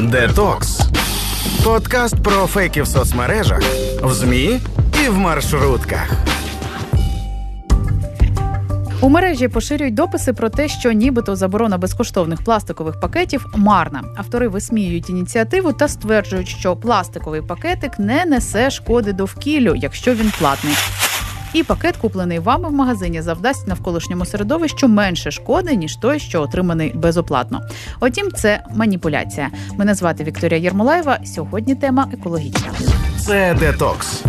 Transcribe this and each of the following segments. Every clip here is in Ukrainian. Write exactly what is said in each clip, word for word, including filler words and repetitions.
Детокс. Подкаст про фейки в соцмережах, в ЗМІ і в маршрутках. У мережі поширюють дописи про те, що нібито заборона безкоштовних пластикових пакетів марна. Автори висміюють ініціативу та стверджують, що пластиковий пакетик не несе шкоди довкіллю, якщо він платний. І пакет, куплений вами в магазині, завдасть навколишньому середовищу менше шкоди, ніж той, що отриманий безоплатно. Отім, це маніпуляція. Мене звати Вікторія Єрмолаєва. Сьогодні тема екологічна. Це детокс.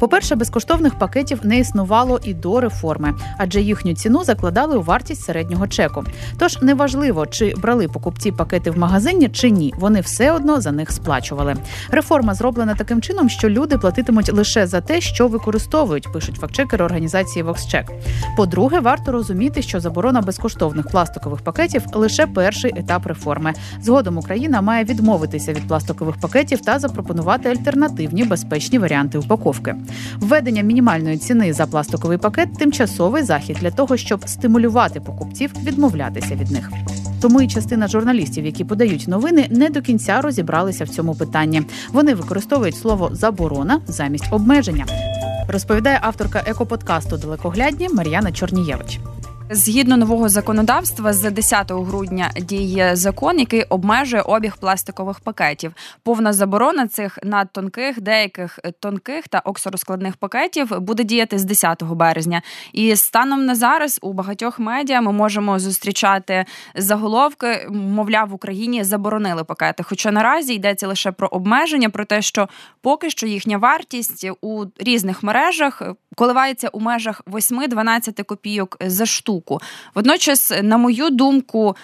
По-перше, безкоштовних пакетів не існувало і до реформи, адже їхню ціну закладали у вартість середнього чеку. Тож неважливо, чи брали покупці пакети в магазині, чи ні, вони все одно за них сплачували. Реформа зроблена таким чином, що люди платитимуть лише за те, що використовують, пишуть фактчекери організації VoxCheck. По-друге, варто розуміти, що заборона безкоштовних пластикових пакетів – лише перший етап реформи. Згодом Україна має відмовитися від пластикових пакетів та запропонувати альтернативні безпечні варіанти упаковки. Введення мінімальної ціни за пластиковий пакет – тимчасовий захід для того, щоб стимулювати покупців відмовлятися від них. Тому і частина журналістів, які подають новини, не до кінця розібралися в цьому питанні. Вони використовують слово «заборона» замість «обмеження», розповідає авторка екоподкасту «Далекоглядні» Мар'яна Чорнієвич. Згідно нового законодавства, з десятого грудня діє закон, який обмежує обіг пластикових пакетів. Повна заборона цих надтонких, деяких тонких та оксорозкладних пакетів буде діяти з десятого березня. І станом на зараз у багатьох медіа ми можемо зустрічати заголовки, мовляв, в Україні заборонили пакети. Хоча наразі йдеться лише про обмеження, про те, що поки що їхня вартість у різних мережах коливається у межах від восьми до дванадцяти копійок за штуку. Водночас, на мою думку,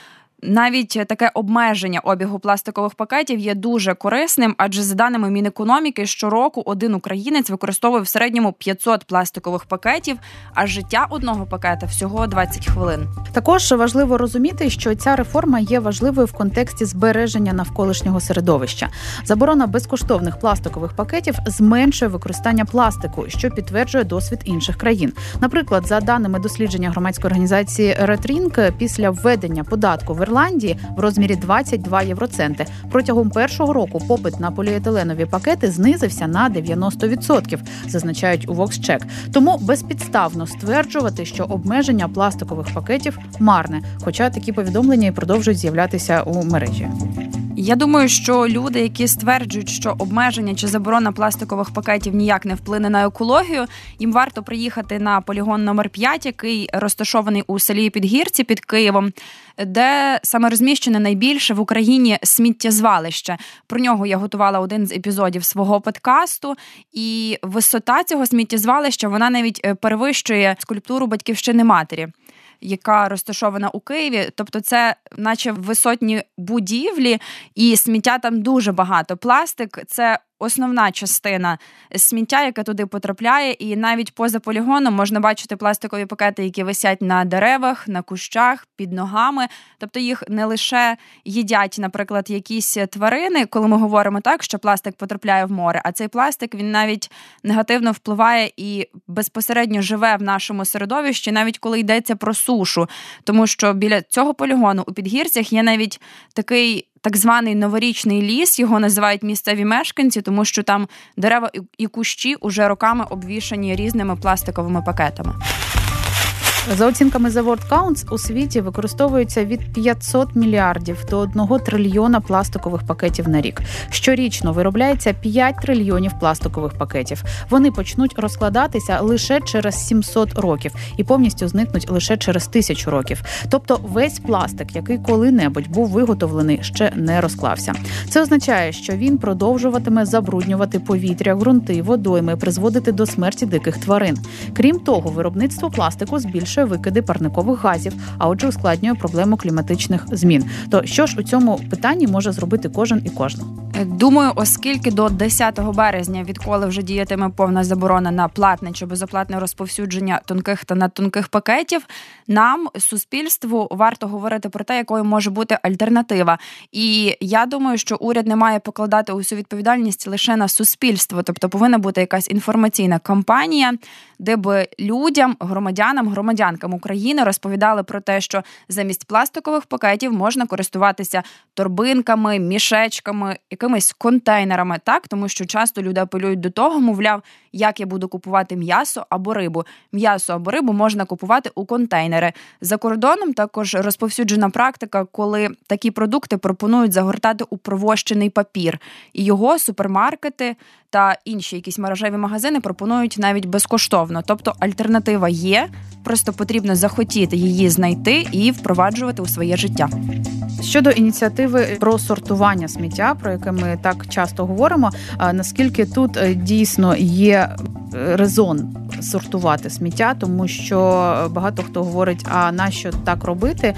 навіть таке обмеження обігу пластикових пакетів є дуже корисним, адже за даними Мінекономіки, щороку один українець використовує в середньому п'ятсот пластикових пакетів, а життя одного пакета всього двадцять хвилин. Також важливо розуміти, що ця реформа є важливою в контексті збереження навколишнього середовища. Заборона безкоштовних пластикових пакетів зменшує використання пластику, що підтверджує досвід інших країн. Наприклад, за даними дослідження громадської організації «Ретрінг», після введення податку в Ірландії в розмірі двадцять два євроценти. Протягом першого року попит на поліетиленові пакети знизився на дев'яносто відсотків, зазначають у VoxCheck. Тому безпідставно стверджувати, що обмеження пластикових пакетів марне, хоча такі повідомлення і продовжують з'являтися у мережі. Я думаю, що люди, які стверджують, що обмеження чи заборона пластикових пакетів ніяк не вплине на екологію, їм варто приїхати на полігон номер п'ять, який розташований у селі Підгірці під Києвом, де саме розміщене найбільше в Україні сміттєзвалище. Про нього я готувала один з епізодів свого подкасту, і висота цього сміттєзвалища, вона навіть перевищує скульптуру Батьківщини-Матері, яка розташована у Києві. Тобто це наче висотні будівлі, і сміття там дуже багато. Пластик – це основна частина сміття, яке туди потрапляє, і навіть поза полігоном можна бачити пластикові пакети, які висять на деревах, на кущах, під ногами. Тобто їх не лише їдять, наприклад, якісь тварини, коли ми говоримо так, що пластик потрапляє в море, а цей пластик, він навіть негативно впливає і безпосередньо живе в нашому середовищі, навіть коли йдеться про сушу. Тому що біля цього полігону у Підгірцях є навіть такий так званий новорічний ліс, його називають місцеві мешканці, тому що там дерева і кущі уже роками обвішані різними пластиковими пакетами. За оцінками The World Counts, у світі використовується від п'ятсот мільярдів до одного трильйона пластикових пакетів на рік. Щорічно виробляється п'ять трильйонів пластикових пакетів. Вони почнуть розкладатися лише через сімсот років і повністю зникнуть лише через тисячу років. Тобто весь пластик, який коли-небудь був виготовлений, ще не розклався. Це означає, що він продовжуватиме забруднювати повітря, ґрунти, водойми, призводити до смерті диких тварин. Крім того, виробництво пластику збільшує викиди парникових газів, а отже ускладнює проблему кліматичних змін. То що ж у цьому питанні може зробити кожен і кожна? Думаю, оскільки до десятого березня, відколи вже діятиме повна заборона на платне чи безоплатне розповсюдження тонких та надтонких пакетів, нам, суспільству, варто говорити про те, якою може бути альтернатива. І я думаю, що уряд не має покладати усю відповідальність лише на суспільство. Тобто повинна бути якась інформаційна кампанія, де б людям, громадянам, громадянкам України розповідали про те, що замість пластикових пакетів можна користуватися торбинками, мішечками, якимись контейнерами, так? Тому що часто люди апелюють до того, мовляв, як я буду купувати м'ясо або рибу. М'ясо або рибу можна купувати у контейнери. За кордоном також розповсюджена практика, коли такі продукти пропонують загортати у провощений папір. І його супермаркети та інші якісь мережеві магазини пропонують навіть безкоштовно. Тобто альтернатива є, просто потрібно захотіти її знайти і впроваджувати у своє життя. Щодо ініціативи про сортування сміття, про яке ми так часто говоримо, наскільки тут дійсно є резон сортувати сміття, тому що багато хто говорить, а нащо так робити,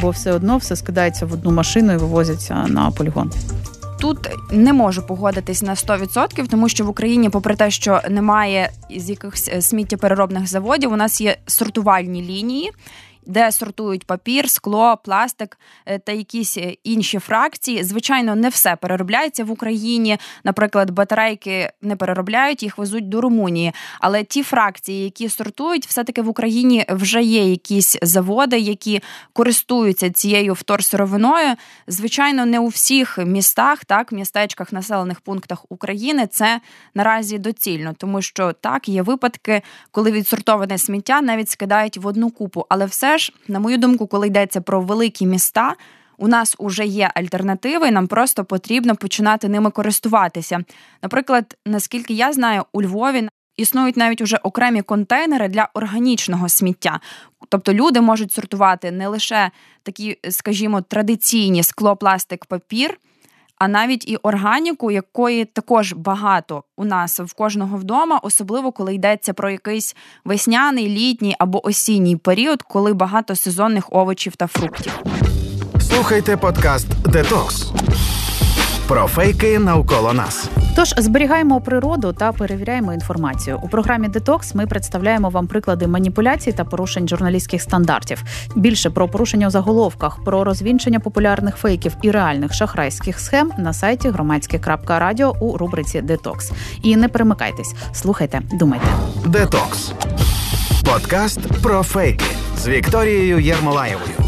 бо все одно все скидається в одну машину і вивозиться на полігон. Тут не можу погодитись на сто відсотків, тому що в Україні, попри те, що немає з якихось сміттєпереробних заводів, у нас є сортувальні лінії, де сортують папір, скло, пластик та якісь інші фракції. Звичайно, не все переробляється в Україні. Наприклад, батарейки не переробляють, їх везуть до Румунії. Але ті фракції, які сортують, все-таки в Україні вже є якісь заводи, які користуються цією вторсировиною. Звичайно, не у всіх містах, так, містечках, населених пунктах України це наразі доцільно. Тому що, так, є випадки, коли відсортоване сміття навіть скидають в одну купу. Але все Теж, на мою думку, коли йдеться про великі міста, у нас уже є альтернативи, і нам просто потрібно починати ними користуватися. Наприклад, наскільки я знаю, у Львові існують навіть уже окремі контейнери для органічного сміття. Тобто люди можуть сортувати не лише такі, скажімо, традиційні скло, пластик, папір, а навіть і органіку, якої також багато у нас в кожного вдома, особливо коли йдеться про якийсь весняний, літній або осінній період, коли багато сезонних овочів та фруктів. Слухайте подкаст «Детокс» про фейки навколо нас. Тож зберігаємо природу та перевіряємо інформацію. У програмі «Детокс» ми представляємо вам приклади маніпуляцій та порушень журналістських стандартів. Більше про порушення у заголовках, про розвінчення популярних фейків і реальних шахрайських схем на сайті громадське крапка радіо у рубриці «Детокс». І не перемикайтесь, слухайте, думайте. «Детокс» – подкаст про фейки з Вікторією Єрмолаєвою.